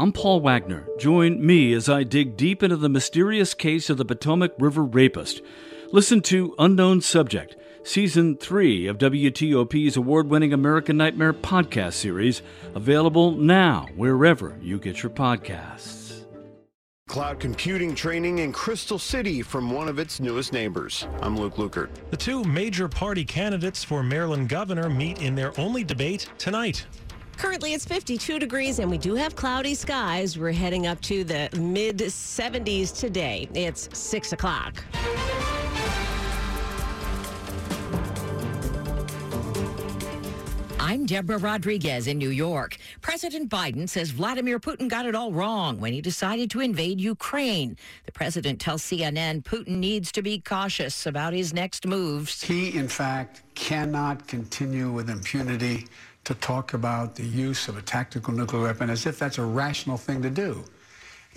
I'm Paul Wagner. Join me as I dig deep into the mysterious case of the Potomac River rapist. Listen to Unknown Subject, Season 3 of WTOP's award-winning American Nightmare podcast series, available now wherever you get your podcasts. Cloud computing training in Crystal City from one of its newest neighbors. I'm Luke Lueker. The two major party candidates for Maryland governor meet in their only debate tonight. Currently, it's 52 degrees, and we do have cloudy skies. We're heading up to the mid-70s today. It's 6 o'clock. I'm Deborah Rodriguez in New York. President Biden says Vladimir Putin got it all wrong when he decided to invade Ukraine. The president tells CNN Putin needs to be cautious about his next moves. He, in fact, cannot continue with impunity to talk about the use of a tactical nuclear weapon as if that's a rational thing to do.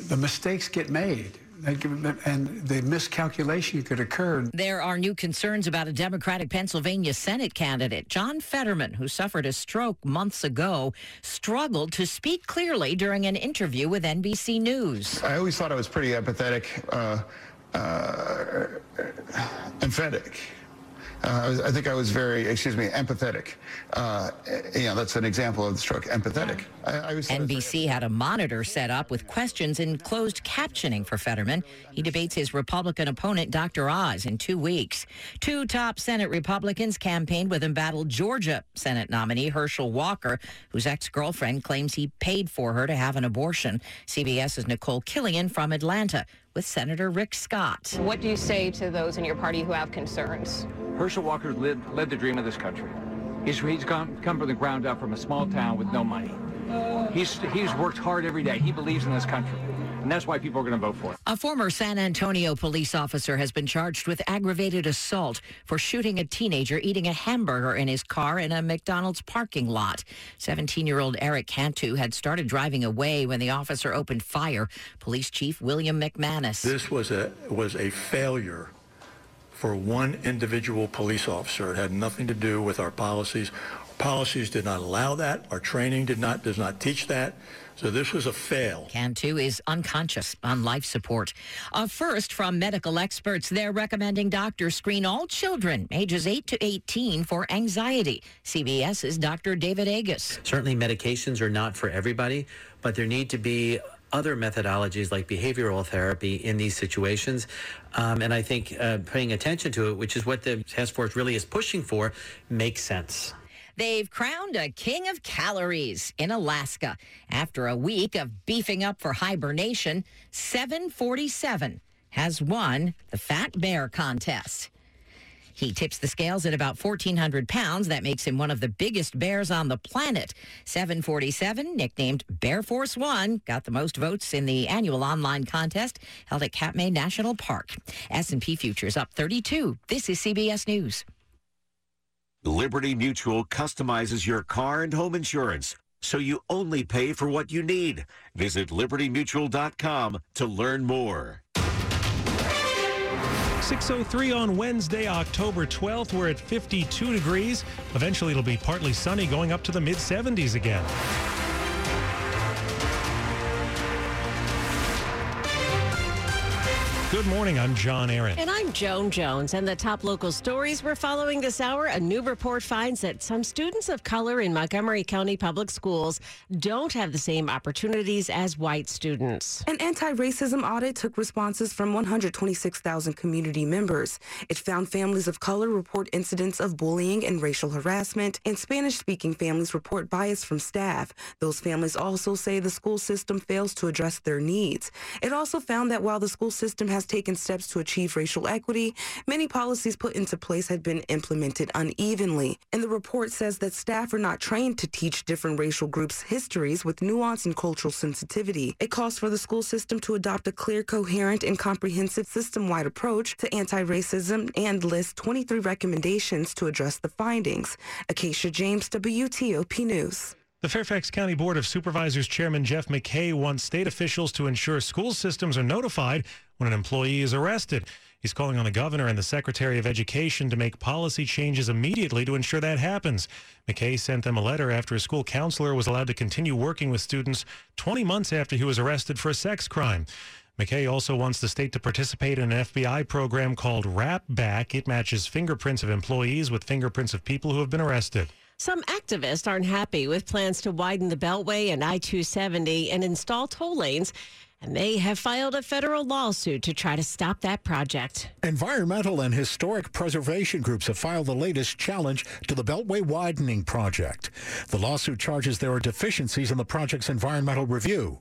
The mistakes get made, and the miscalculation could occur. There are new concerns about a Democratic Pennsylvania Senate candidate, John Fetterman, who suffered a stroke months ago, struggled to speak clearly during an interview with NBC News. I always thought I was pretty empathetic, emphatic. I think I was very, empathetic. That's an example of the stroke, empathetic. NBC had a monitor set up with questions and closed captioning for Fetterman. He debates his Republican opponent, Dr. Oz, in 2 weeks. Two top Senate Republicans campaigned with embattled Georgia Senate nominee Herschel Walker, whose ex-girlfriend claims he paid for her to have an abortion. CBS's Nicole Killian from Atlanta with Senator Rick Scott. What do you say to those in your party who have concerns? Herschel Walker led the dream of this country. He's come from the ground up from a small town with no money. He's worked hard every day. He believes in this country. And that's why people are going to vote for it. A former San Antonio police officer has been charged with aggravated assault for shooting a teenager eating a hamburger in his car in a McDonald's parking lot. 17-year-old Eric Cantu had started driving away when the officer opened fire. Police Chief William McManus. This was a failure for one individual police officer. It had nothing to do with our policies. Our policies did not allow that. Our training does not teach that. So this was a fail. Cantu is unconscious on life support. A first from medical experts. They're recommending doctors screen all children ages 8 to 18 for anxiety. CBS's Dr. David Agus. Certainly medications are not for everybody, but there need to be other methodologies like behavioral therapy in these situations. And I think paying attention to it, which is what the task force really is pushing for, makes sense. They've crowned a king of calories in Alaska. After a week of beefing up for hibernation, 747 has won the Fat Bear Contest. He tips the scales at about 1,400 pounds. That makes him one of the biggest bears on the planet. 747, nicknamed Bear Force One, got the most votes in the annual online contest held at Katmai National Park. S&P futures up 32. This is CBS News. Liberty Mutual customizes your car and home insurance, so you only pay for what you need. Visit libertymutual.com to learn more. 6:03 on Wednesday, October 12th. We're at 52 degrees. Eventually, it'll be partly sunny, going up to the mid-70s again. Good morning, I'm John Aaron. And I'm Joan Jones. And the top local stories we're following this hour, a new report finds that some students of color in Montgomery County public schools don't have the same opportunities as white students. An anti-racism audit took responses from 126,000 community members. It found families of color report incidents of bullying and racial harassment, and Spanish-speaking families report bias from staff. Those families also say the school system fails to address their needs. It also found that while the school system has taken steps to achieve racial equity, many policies put into place had been implemented unevenly. And the report says that staff are not trained to teach different racial groups histories with nuance and cultural sensitivity. It calls for the school system to adopt a clear, coherent, and comprehensive system-wide approach to anti-racism and list 23 recommendations to address the findings. Acacia James, WTOP News. The Fairfax County Board of Supervisors Chairman Jeff McKay wants state officials to ensure school systems are notified when an employee is arrested. He's calling on the governor and the secretary of education to make policy changes immediately to ensure that happens. McKay sent them a letter after a school counselor was allowed to continue working with students 20 months after he was arrested for a sex crime. McKay also wants the state to participate in an FBI program called Rap Back. It matches fingerprints of employees with fingerprints of people who have been arrested. Some activists aren't happy with plans to widen the Beltway and I-270 and install toll lanes, and they have filed a federal lawsuit to try to stop that project. Environmental and historic preservation groups have filed the latest challenge to the Beltway widening project. The lawsuit charges there are deficiencies in the project's environmental review.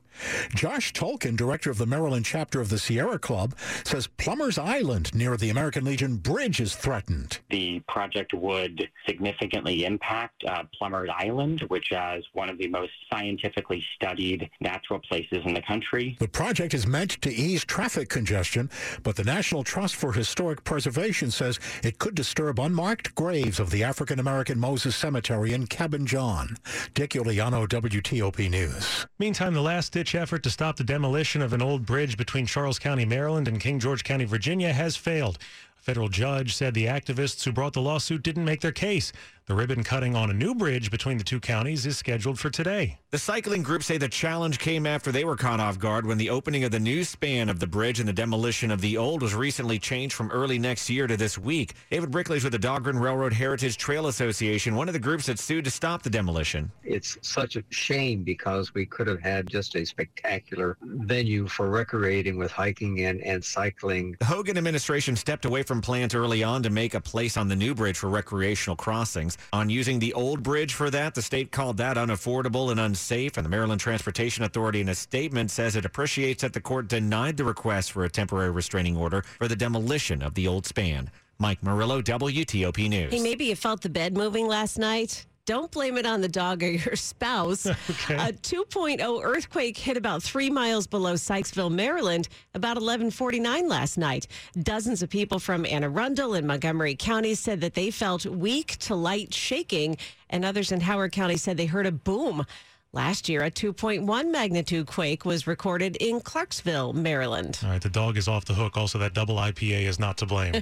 Josh Tolkien, director of the Maryland chapter of the Sierra Club, says Plummer's Island near the American Legion Bridge is threatened. The project would significantly impact Plummer's Island, which is one of the most scientifically studied natural places in the country. The project is meant to ease traffic congestion, but the National Trust for Historic Preservation says it could disturb unmarked graves of the African-American Moses Cemetery in Cabin John. Dick Iuliano, WTOP News. Meantime, the last effort to stop the demolition of an old bridge between Charles County, Maryland and King George County, Virginia has failed. A federal judge said the activists who brought the lawsuit didn't make their case. The ribbon cutting on a new bridge between the two counties is scheduled for today. The cycling group say the challenge came after they were caught off guard when the opening of the new span of the bridge and the demolition of the old was recently changed from early next year to this week. David Brickley's with the Dahlgren Railroad Heritage Trail Association, one of the groups that sued to stop the demolition. It's such a shame because we could have had just a spectacular venue for recreating with hiking and cycling. The Hogan administration stepped away from plans early on to make a place on the new bridge for recreational crossings. On using the old bridge for that, the state called that unaffordable and unsafe, and the Maryland Transportation Authority in a statement says it appreciates that the court denied the request for a temporary restraining order for the demolition of the old span. Mike Murillo, WTOP News. Hey, maybe you felt the bed moving last night. Don't blame it on the dog or your spouse. Okay. A 2.0 earthquake hit about 3 miles below Sykesville, Maryland, about 11:49 last night. Dozens of people from Anne Arundel and Montgomery County said that they felt weak to light shaking, and others in Howard County said they heard a boom. Last year, a 2.1 magnitude quake was recorded in Clarksville, Maryland. All right, the dog is off the hook. Also, that double IPA is not to blame.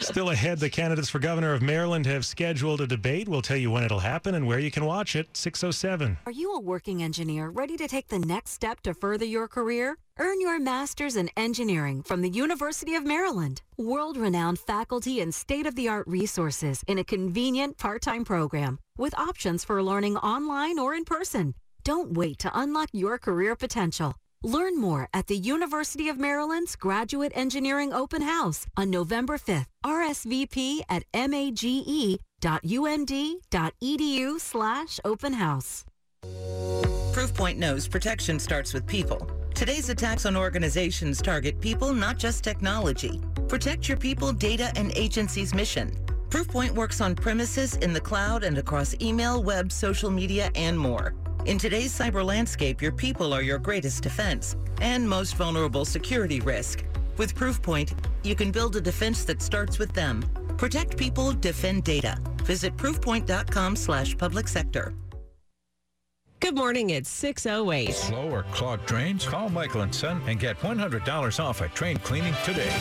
Still ahead, the candidates for governor of Maryland have scheduled a debate. We'll tell you when it'll happen and where you can watch it, 6:07. Are you a working engineer ready to take the next step to further your career? Earn your master's in engineering from the University of Maryland. World-renowned faculty and state-of-the-art resources in a convenient part-time program with options for learning online or in person. Don't wait to unlock your career potential. Learn more at the University of Maryland's Graduate Engineering Open House on November 5th. RSVP at mage.umd.edu/openhouse. Proofpoint knows protection starts with people. Today's attacks on organizations target people, not just technology. Protect your people, data, and agency's mission. Proofpoint works on premises, in the cloud, and across email, web, social media, and more. In today's cyber landscape, your people are your greatest defense and most vulnerable security risk. With Proofpoint, you can build a defense that starts with them. Protect people, defend data. Visit proofpoint.com/public sector. Good morning, it's 6:08. Slow or clogged drains? Call Michael & Son and get $100 off a drain cleaning today.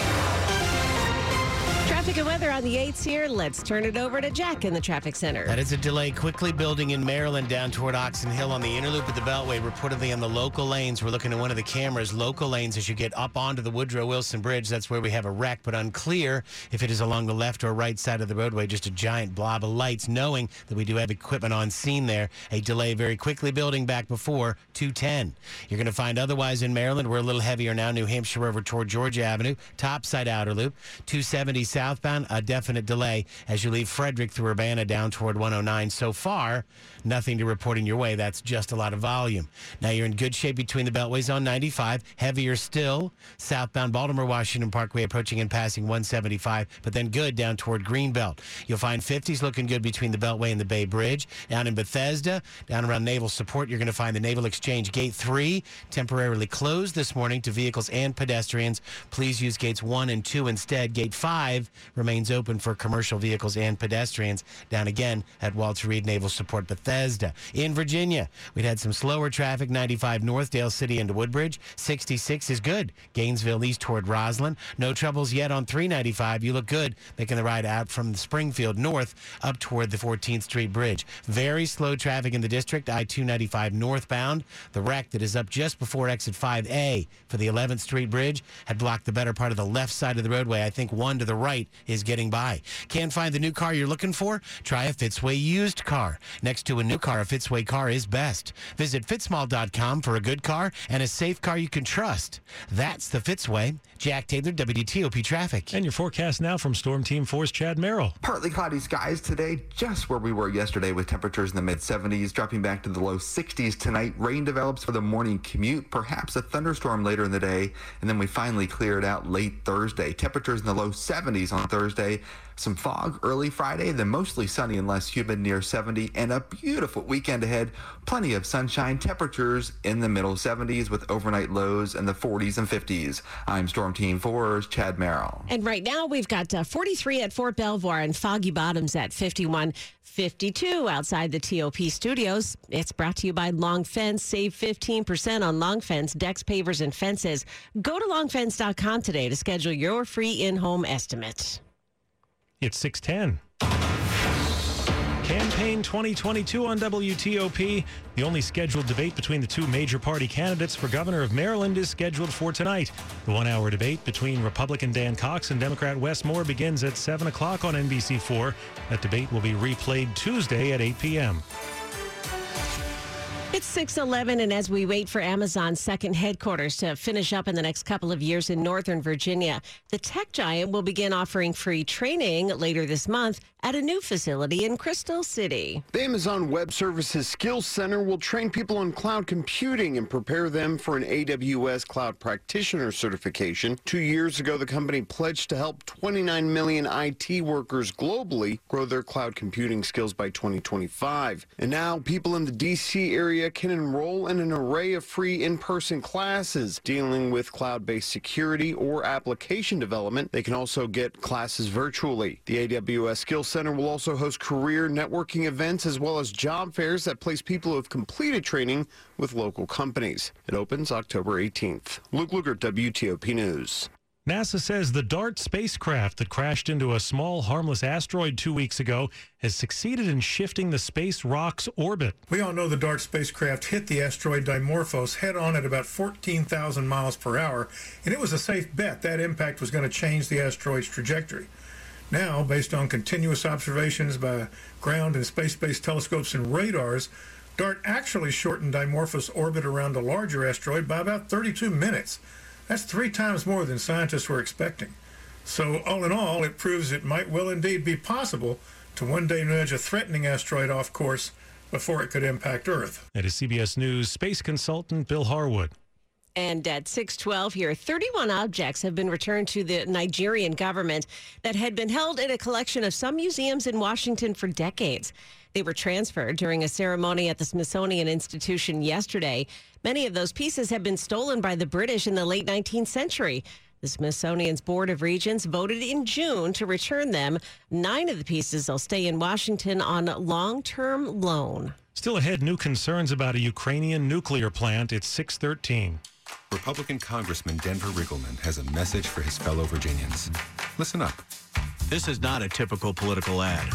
Traffic and weather on the 8s here. Let's turn it over to Jack in the traffic center. That is a delay quickly building in Maryland down toward Oxon Hill on the inner loop of the Beltway. Reportedly on the local lanes. We're looking at one of the cameras. Local lanes as you get up onto the Woodrow Wilson Bridge. That's where we have a wreck, but unclear if it is along the left or right side of the roadway. Just a giant blob of lights, knowing that we do have equipment on scene there. A delay very quickly building back before 210. You're going to find otherwise in Maryland. We're a little heavier now. New Hampshire over toward Georgia Avenue. Topside outer loop. 270 southbound, a definite delay as you leave Frederick through Urbana down toward 109. So far, nothing to report in your way. That's just a lot of volume. Now you're in good shape between the beltways on 95. Heavier still, southbound Baltimore Washington Parkway approaching and passing 175, but then good down toward Greenbelt. You'll find 50s looking good between the Beltway and the Bay Bridge. Down in Bethesda, down around Naval Support, you're going to find the Naval Exchange Gate 3 temporarily closed this morning to vehicles and pedestrians. Please use Gates 1 and 2 instead. Gate 5 remains open for commercial vehicles and pedestrians. Down again at Walter Reed Naval Support Bethesda. In Virginia, we'd had some slower traffic, 95 north, Dale City into Woodbridge. 66 is good, Gainesville east toward Roslyn. No troubles yet on 395. You look good making the ride out from Springfield north up toward the 14th Street Bridge. Very slow traffic in the district, I-295 northbound. The wreck that is up just before exit 5A for the 11th Street Bridge had blocked the better part of the left side of the roadway. I think one to the right is getting by. Can't find the new car you're looking for? Try a Fitzway used car. Next to a new car, a Fitzway car is best. Visit fitzmall.com for a good car and a safe car you can trust. That's the Fitzway. Jack Taylor, WTOP Traffic. And your forecast now from Storm Team 4's Chad Merrill. Partly cloudy skies today, just where we were yesterday with temperatures in the mid-70s, dropping back to the low 60s tonight. Rain develops for the morning commute, perhaps a thunderstorm later in the day, and then we finally clear it out late Thursday. Temperatures in the low 70s on Thursday. Some fog early Friday, then mostly sunny and less humid near 70, and a beautiful weekend ahead. Plenty of sunshine, temperatures in the middle 70s with overnight lows in the 40s and 50s. I'm Storm Team 4's Chad Merrill. And right now we've got 43 at Fort Belvoir and Foggy Bottoms at 51, 52 outside the TOP studios. It's brought to you by Long Fence. Save 15% on Long Fence, decks, pavers, and fences. Go to longfence.com today to schedule your free in-home estimate. It's 6:10. Campaign 2022 on WTOP. The only scheduled debate between the two major party candidates for governor of Maryland is scheduled for tonight. The one-hour debate between Republican Dan Cox and Democrat Wes Moore begins at 7 o'clock on NBC4. That debate will be replayed Tuesday at 8 p.m. It's 6:11, and as we wait for Amazon's second headquarters to finish up in the next couple of years in Northern Virginia, the tech giant will begin offering free training later this month at a new facility in Crystal City. The Amazon Web Services Skills Center will train people on cloud computing and prepare them for an AWS Cloud Practitioner certification. 2 years ago, the company pledged to help 29 million IT workers globally grow their cloud computing skills by 2025. And now, people in the D.C. area can enroll in an array of free in-person classes dealing with cloud-based security or application development. They can also get classes virtually. The AWS Skills Center will also host career networking events as well as job fairs that place people who have completed training with local companies. It opens October 18th. Luke Lueker, WTOP News. NASA says the DART spacecraft that crashed into a small, harmless asteroid 2 weeks ago has succeeded in shifting the space rock's orbit. We all know the DART spacecraft hit the asteroid Dimorphos head-on at about 14,000 miles per hour, and it was a safe bet that impact was going to change the asteroid's trajectory. Now, based on continuous observations by ground and space-based telescopes and radars, DART actually shortened Dimorphos' orbit around a larger asteroid by about 32 minutes. That's 3 times more than scientists were expecting. So all in all, it proves it might well indeed be possible to one day nudge a threatening asteroid off course before it could impact Earth. That is CBS News space consultant Bill Harwood. And at 6:12 here, 31 objects have been returned to the Nigerian government that had been held in a collection of some museums in Washington for decades. They were transferred during a ceremony at the Smithsonian Institution yesterday. Many of those pieces had been stolen by the British in the late 19th century. The Smithsonian's Board of Regents voted in June to return them. 9 of the pieces will stay in Washington on long-term loan. Still ahead, new concerns about a Ukrainian nuclear plant. It's 6:13. Republican Congressman Denver Riggleman has a message for his fellow Virginians. Listen up. This is not a typical political ad.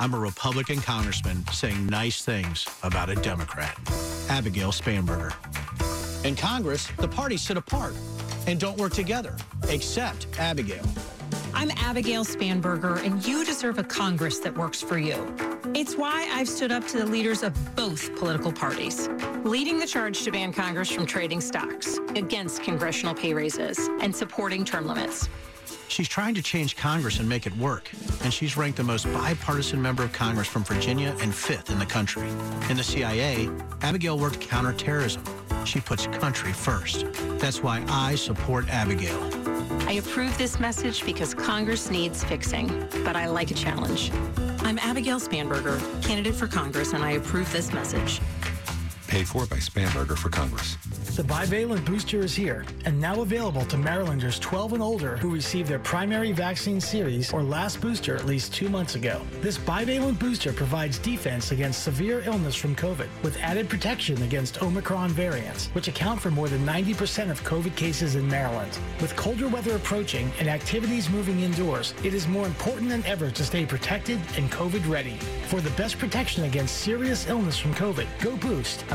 I'm a Republican congressman saying nice things about a Democrat, Abigail Spanberger. In Congress, the parties sit apart and don't work together, except Abigail. I'm Abigail Spanberger, and you deserve a Congress that works for you. It's why I've stood up to the leaders of both political parties, leading the charge to ban Congress from trading stocks, against congressional pay raises, and supporting term limits. She's trying to change Congress and make it work, and she's ranked the most bipartisan member of Congress from Virginia and 5th in the country. In the CIA, Abigail worked counterterrorism. She puts country first. That's why I support Abigail. I approve this message because Congress needs fixing, but I like a challenge. I'm Abigail Spanberger, candidate for Congress, and I approve this message. Paid for by Spanberger for Congress. The bivalent booster is here and now available to Marylanders 12 and older who received their primary vaccine series or last booster at least 2 months ago. This bivalent booster provides defense against severe illness from COVID, with added protection against Omicron variants, which account for more than 90% of COVID cases in Maryland. With colder weather approaching and activities moving indoors, it is more important than ever to stay protected and COVID ready. For the best protection against serious illness from COVID, go Boost, a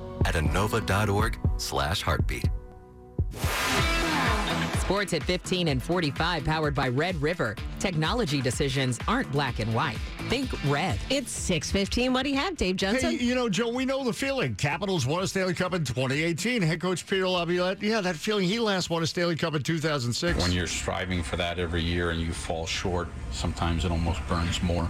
at inova.org/heartbeat. Sports at 15 and 45, powered by Red River. Technology decisions aren't black and white. Think red. It's 6:15. What do you have, Dave Johnson? Hey, Joe, we know the feeling. Capitals won a Stanley Cup in 2018. Head coach Peter Laviolette, that feeling. He last won a Stanley Cup in 2006. When you're striving for that every year and you fall short, sometimes it almost burns more,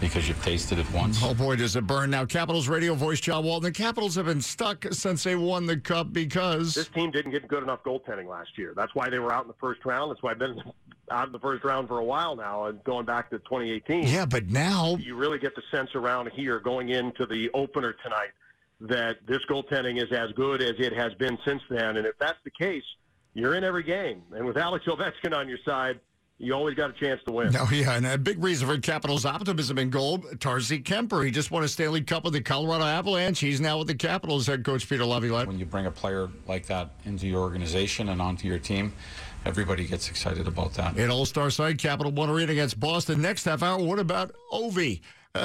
because you've tasted it once. Oh, boy, does it burn. Now, Capitals radio voice John Walton. The Capitals have been stuck since they won the Cup because this team didn't get good enough goaltending last year. That's why they were out in the first round. That's why I've been out in the first round for a while now, and going back to 2018. Yeah, but now you really get the sense around here going into the opener tonight that this goaltending is as good as it has been since then. And if that's the case, you're in every game. And with Alex Ovechkin on your side, you always got a chance to win. Oh, yeah, and a big reason for Capitals' optimism in goal, Tarzi Kemper. He just won a Stanley Cup with the Colorado Avalanche. He's now with the Capitals, head coach Peter Laviolette. When you bring a player like that into your organization and onto your team, everybody gets excited about that. An all-star side, Capital One Arena against Boston. Next half hour, what about Ovi?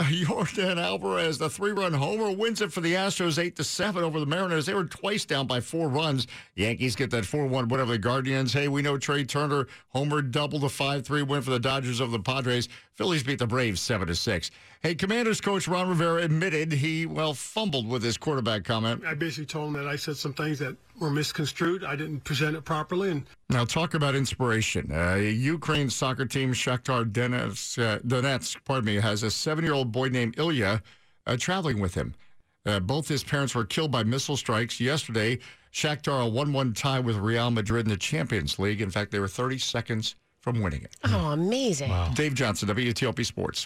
Jordan Alvarez, the three-run homer, wins it for the Astros 8-7 over the Mariners. They were twice down by 4 runs. Yankees get that 4-1 whatever the Guardians. Hey, we know Trey Turner, homer, double to 5-3 win for the Dodgers over the Padres. Phillies beat the Braves 7-6. Hey, Commanders coach Ron Rivera admitted he, fumbled with his quarterback comment. I basically told him that I said some things that were misconstrued. I didn't present it properly. And now talk about inspiration. Ukraine soccer team Shakhtar Donetsk, has a 7-year-old boy named Ilya traveling with him. Both his parents were killed by missile strikes yesterday. Shakhtar a 1-1 tie with Real Madrid in the Champions League. In fact, they were 30 seconds from winning it. Oh, amazing. Wow. Dave Johnson, WTOP Sports.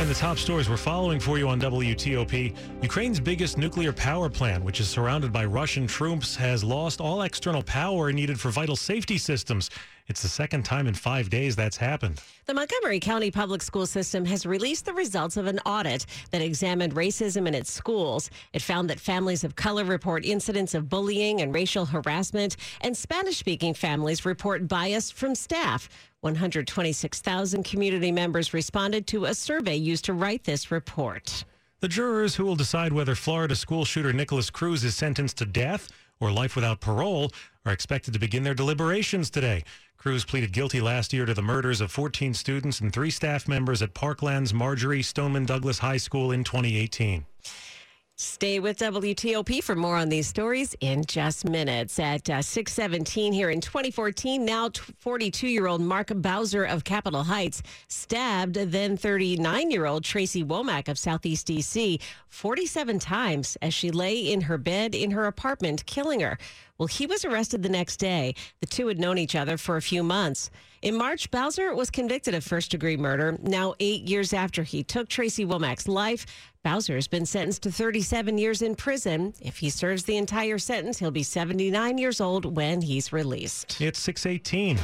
And the top stories we're following for you on WTOP. Ukraine's biggest nuclear power plant, which is surrounded by Russian troops, has lost all external power needed for vital safety systems. It's the second time in 5 days that's happened. The Montgomery County public school system has released the results of an audit that examined racism in its schools. It found that families of color report incidents of bullying and racial harassment, and Spanish-speaking families report bias from staff. 126,000 community members responded to a survey used to write this report. The jurors who will decide whether Florida school shooter Nicholas Cruz is sentenced to death or life without parole are expected to begin their deliberations today. Cruz pleaded guilty last year to the murders of 14 students and 3 staff members at Parkland's Marjorie Stoneman Douglas High School in 2018. Stay with WTOP for more on these stories in just minutes. At 6:17 here in 2014, now 42-year-old Mark Bowser of Capitol Heights stabbed then 39-year-old Tracy Womack of Southeast D.C. 47 times as she lay in her bed in her apartment, killing her. Well, he was arrested the next day. The two had known each other for a few months. In March, Bowser was convicted of first-degree murder. Now, 8 years after he took Tracy Womack's life, Bowser has been sentenced to 37 years in prison. If he serves the entire sentence, he'll be 79 years old when he's released. It's 6:18.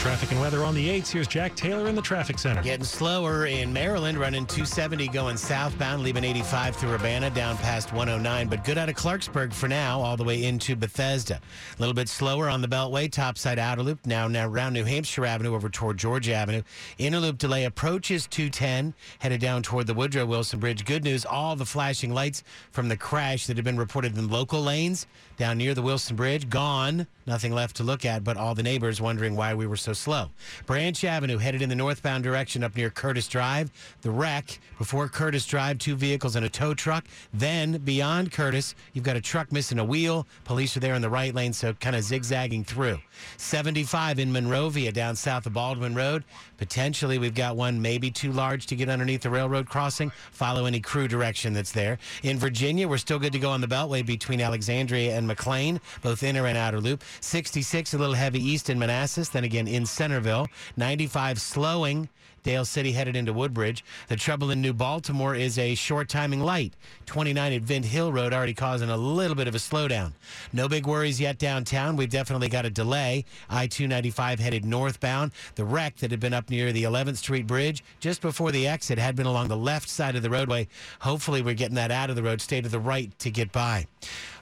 Traffic and weather on the 8s. Here's Jack Taylor in the traffic center. Getting slower in Maryland, running 270 going southbound, leaving 85 through Urbana, down past 109, but good out of Clarksburg for now, all the way into Bethesda. A little bit slower on the Beltway, topside outer loop, now around New Hampshire Avenue over toward George Avenue. Inner loop delay approaches 210, headed down toward the Woodrow Wilson Bridge. Good news, all the flashing lights from the crash that had been reported in local lanes down near the Wilson Bridge, gone. Nothing left to look at, but all the neighbors wondering why we were so slow. Branch Avenue headed in the northbound direction up near Curtis Drive. The wreck before Curtis Drive, two vehicles and a tow truck. Then beyond Curtis, you've got a truck missing a wheel. Police are there in the right lane, so kind of zigzagging through. 75 in Monrovia down south of Baldwin Road. Potentially we've got one, maybe too large to get underneath the railroad crossing. Follow any crew direction that's there. In Virginia, we're still good to go on the Beltway between Alexandria and McLean, both inner and outer loop. 66, a little heavy east in Manassas, then again in Centerville. 95 slowing, Dale City headed into Woodbridge. The trouble in New Baltimore is a short timing light. 29 at Vint Hill Road already causing a little bit of a slowdown. No big worries yet downtown. We've definitely got a delay. I-295 headed northbound. The wreck that had been up near the 11th Street Bridge just before the exit had been along the left side of the roadway. Hopefully we're getting that out of the road. Stay to the right to get by.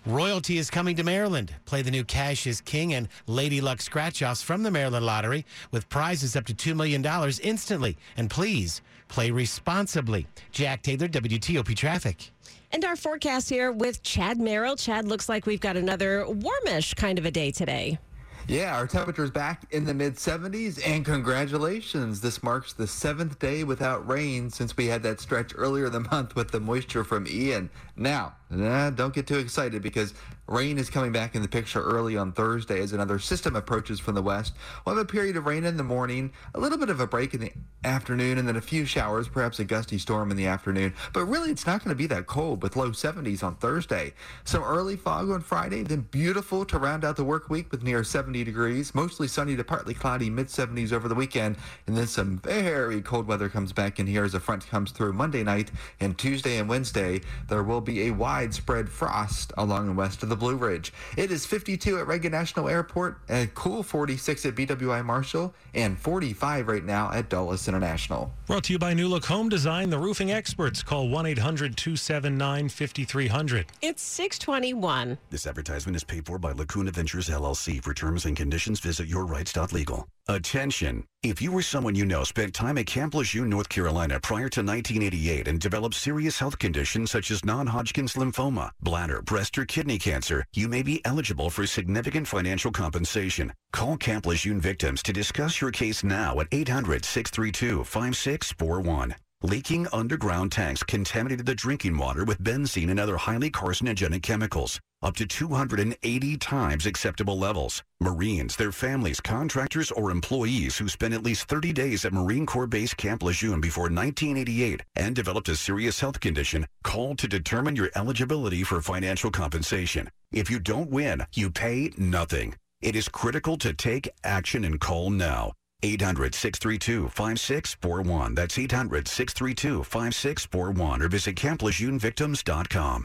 Royalty is coming to Maryland. Play the new Cash is King and Lady Luck scratch-offs from the Maryland Lottery with prizes up to $2 million instantly. And please, play responsibly. Jack Taylor, WTOP Traffic. And our forecast here with Chad Merrill. Chad, looks like we've got another warmish kind of a day today. Yeah, our temperature's back in the mid-70s, and congratulations. This marks the seventh day without rain since we had that stretch earlier in the month with the moisture from Ian. Now, don't get too excited because rain is coming back in the picture early on Thursday as another system approaches from the west. We'll have a period of rain in the morning, a little bit of a break in the afternoon, and then a few showers, perhaps a gusty storm in the afternoon. But really, it's not going to be that cold with low 70s on Thursday. Some early fog on Friday, then beautiful to round out the work week with near 70 degrees, mostly sunny to partly cloudy, mid-70s over the weekend, and then some very cold weather comes back in here as a front comes through Monday night, and Tuesday and Wednesday, there will be a widespread frost along the west of the Blue Ridge. It is 52 at Reagan National Airport, a cool 46 at BWI Marshall, and 45 right now at Dulles International. Brought to you by New Look Home Design, the roofing experts. Call 1-800-279-5300. It's 621. This advertisement is paid for by Lacuna Ventures, LLC. For terms and conditions, visit yourrights.legal. Attention. If you or someone you know spent time at Camp Lejeune, North Carolina prior to 1988 and developed serious health conditions such as non-Hodgkin's lymphoma, bladder, breast, or kidney cancer, you may be eligible for significant financial compensation. Call Camp Lejeune victims to discuss your case now at 800-632-5641. Leaking underground tanks contaminated the drinking water with benzene and other highly carcinogenic chemicals, up to 280 times acceptable levels. Marines, their families, contractors, or employees who spent at least 30 days at Marine Corps Base Camp Lejeune before 1988 and developed a serious health condition, call to determine your eligibility for financial compensation. If you don't win, you pay nothing. It is critical to take action and call now. 800-632-5641. That's 800-632-5641. Or visit CampLejeuneVictims.com.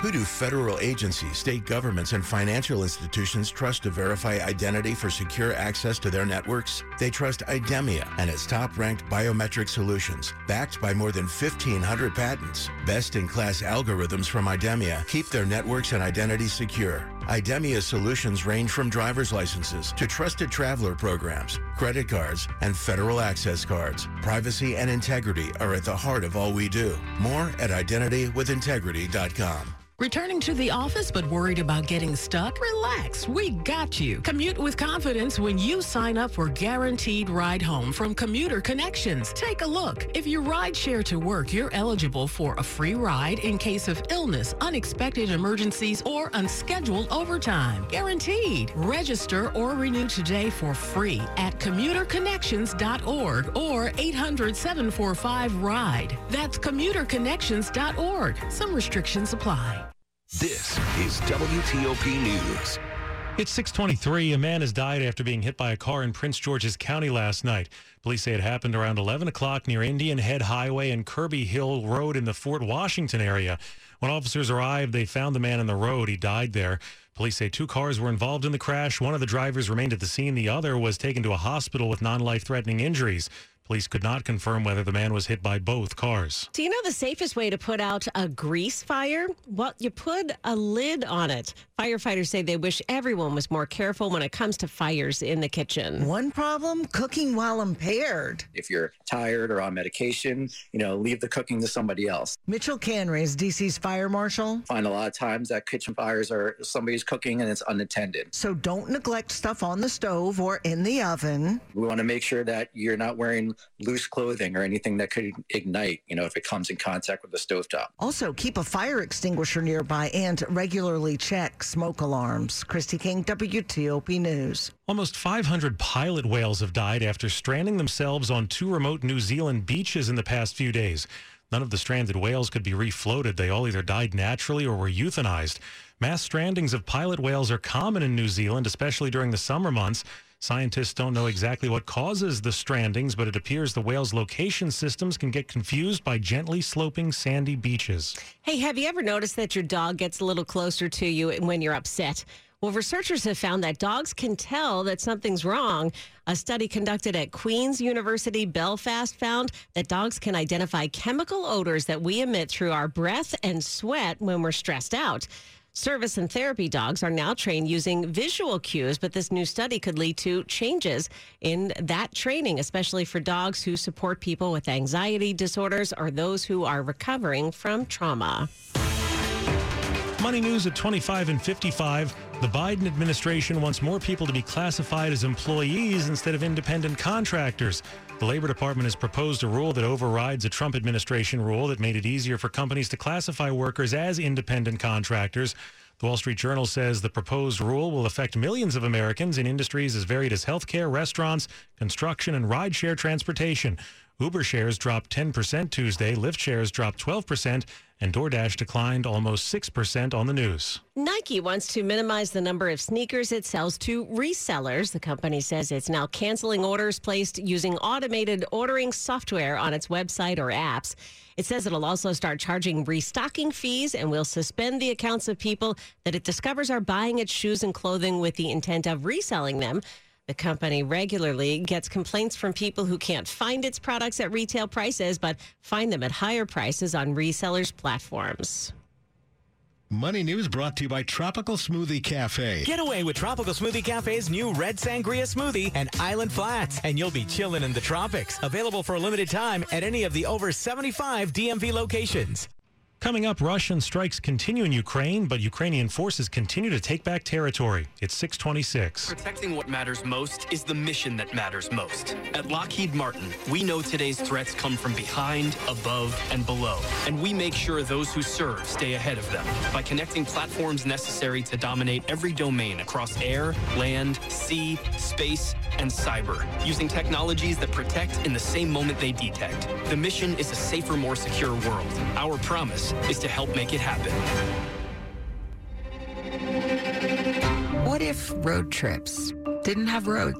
Who do federal agencies, state governments, and financial institutions trust to verify identity for secure access to their networks? They trust IDEMIA and its top-ranked biometric solutions, backed by more than 1,500 patents. Best-in-class algorithms from IDEMIA keep their networks and identities secure. IDEMIA's solutions range from driver's licenses to trusted traveler programs, credit cards, and federal access cards. Privacy and integrity are at the heart of all we do. More at identitywithintegrity.com. Returning to the office but worried about getting stuck? Relax, we got you. Commute with confidence when you sign up for Guaranteed Ride Home from Commuter Connections. Take a look. If you ride share to work, you're eligible for a free ride in case of illness, unexpected emergencies, or unscheduled overtime. Guaranteed. Register or renew today for free at commuterconnections.org or 800-745-RIDE. That's commuterconnections.org. Some restrictions apply. This is WTOP News. It's 6:23. A man has died after being hit by a car in Prince George's County last night. Police say it happened around 11 o'clock near Indian Head Highway and Kirby Hill Road in the Fort Washington area. When officers arrived, they found the man on the road. He died there. Police say two cars were involved in the crash. One of the drivers remained at the scene. The other was taken to a hospital with non-life-threatening injuries. Police could not confirm whether the man was hit by both cars. Do you know the safest way to put out a grease fire? Well, you put a lid on it. Firefighters say they wish everyone was more careful when it comes to fires in the kitchen. One problem, cooking while impaired. If you're tired or on medication, leave the cooking to somebody else. Mitchell Canry is D.C.'s fire marshal. I find a lot of times that kitchen fires are somebody's cooking and it's unattended. So don't neglect stuff on the stove or in the oven. We want to make sure that you're not wearing loose clothing or anything that could ignite, if it comes in contact with the stovetop. Also, keep a fire extinguisher nearby and regularly check smoke alarms. Christy King, WTOP News. Almost 500 pilot whales have died after stranding themselves on two remote New Zealand beaches in the past few days. None of the stranded whales could be refloated. They all either died naturally or were euthanized. Mass strandings of pilot whales are common in New Zealand, especially during the summer months. Scientists don't know exactly what causes the strandings, but it appears the whale's location systems can get confused by gently sloping sandy beaches. Hey, have you ever noticed that your dog gets a little closer to you when you're upset? Well, researchers have found that dogs can tell that something's wrong. A study conducted at Queen's University Belfast found that dogs can identify chemical odors that we emit through our breath and sweat when we're stressed out. Service and therapy dogs are now trained using visual cues, but this new study could lead to changes in that training, especially for dogs who support people with anxiety disorders or those who are recovering from trauma. Money news at 25 and 55. The Biden administration wants more people to be classified as employees instead of independent contractors. The Labor Department has proposed a rule that overrides a Trump administration rule that made it easier for companies to classify workers as independent contractors. The Wall Street Journal says the proposed rule will affect millions of Americans in industries as varied as healthcare, restaurants, construction, and rideshare transportation. Uber shares dropped 10% Tuesday, Lyft shares dropped 12%, and DoorDash declined almost 6% on the news. Nike wants to minimize the number of sneakers it sells to resellers. The company says it's now canceling orders placed using automated ordering software on its website or apps. It says it'll also start charging restocking fees and will suspend the accounts of people that it discovers are buying its shoes and clothing with the intent of reselling them. The company regularly gets complaints from people who can't find its products at retail prices, but find them at higher prices on resellers' platforms. Money News brought to you by Tropical Smoothie Cafe. Get away with Tropical Smoothie Cafe's new Red Sangria Smoothie and Island Flats, and you'll be chilling in the tropics. Available for a limited time at any of the over 75 DMV locations. Coming up, Russian strikes continue in Ukraine, but Ukrainian forces continue to take back territory. It's 6:26. Protecting what matters most is the mission that matters most. At Lockheed Martin, we know today's threats come from behind, above, and below. And we make sure those who serve stay ahead of them by connecting platforms necessary to dominate every domain across air, land, sea, space, and cyber, using technologies that protect in the same moment they detect. The mission is a safer, more secure world. Our promise is to help make it happen. What if road trips didn't have roads?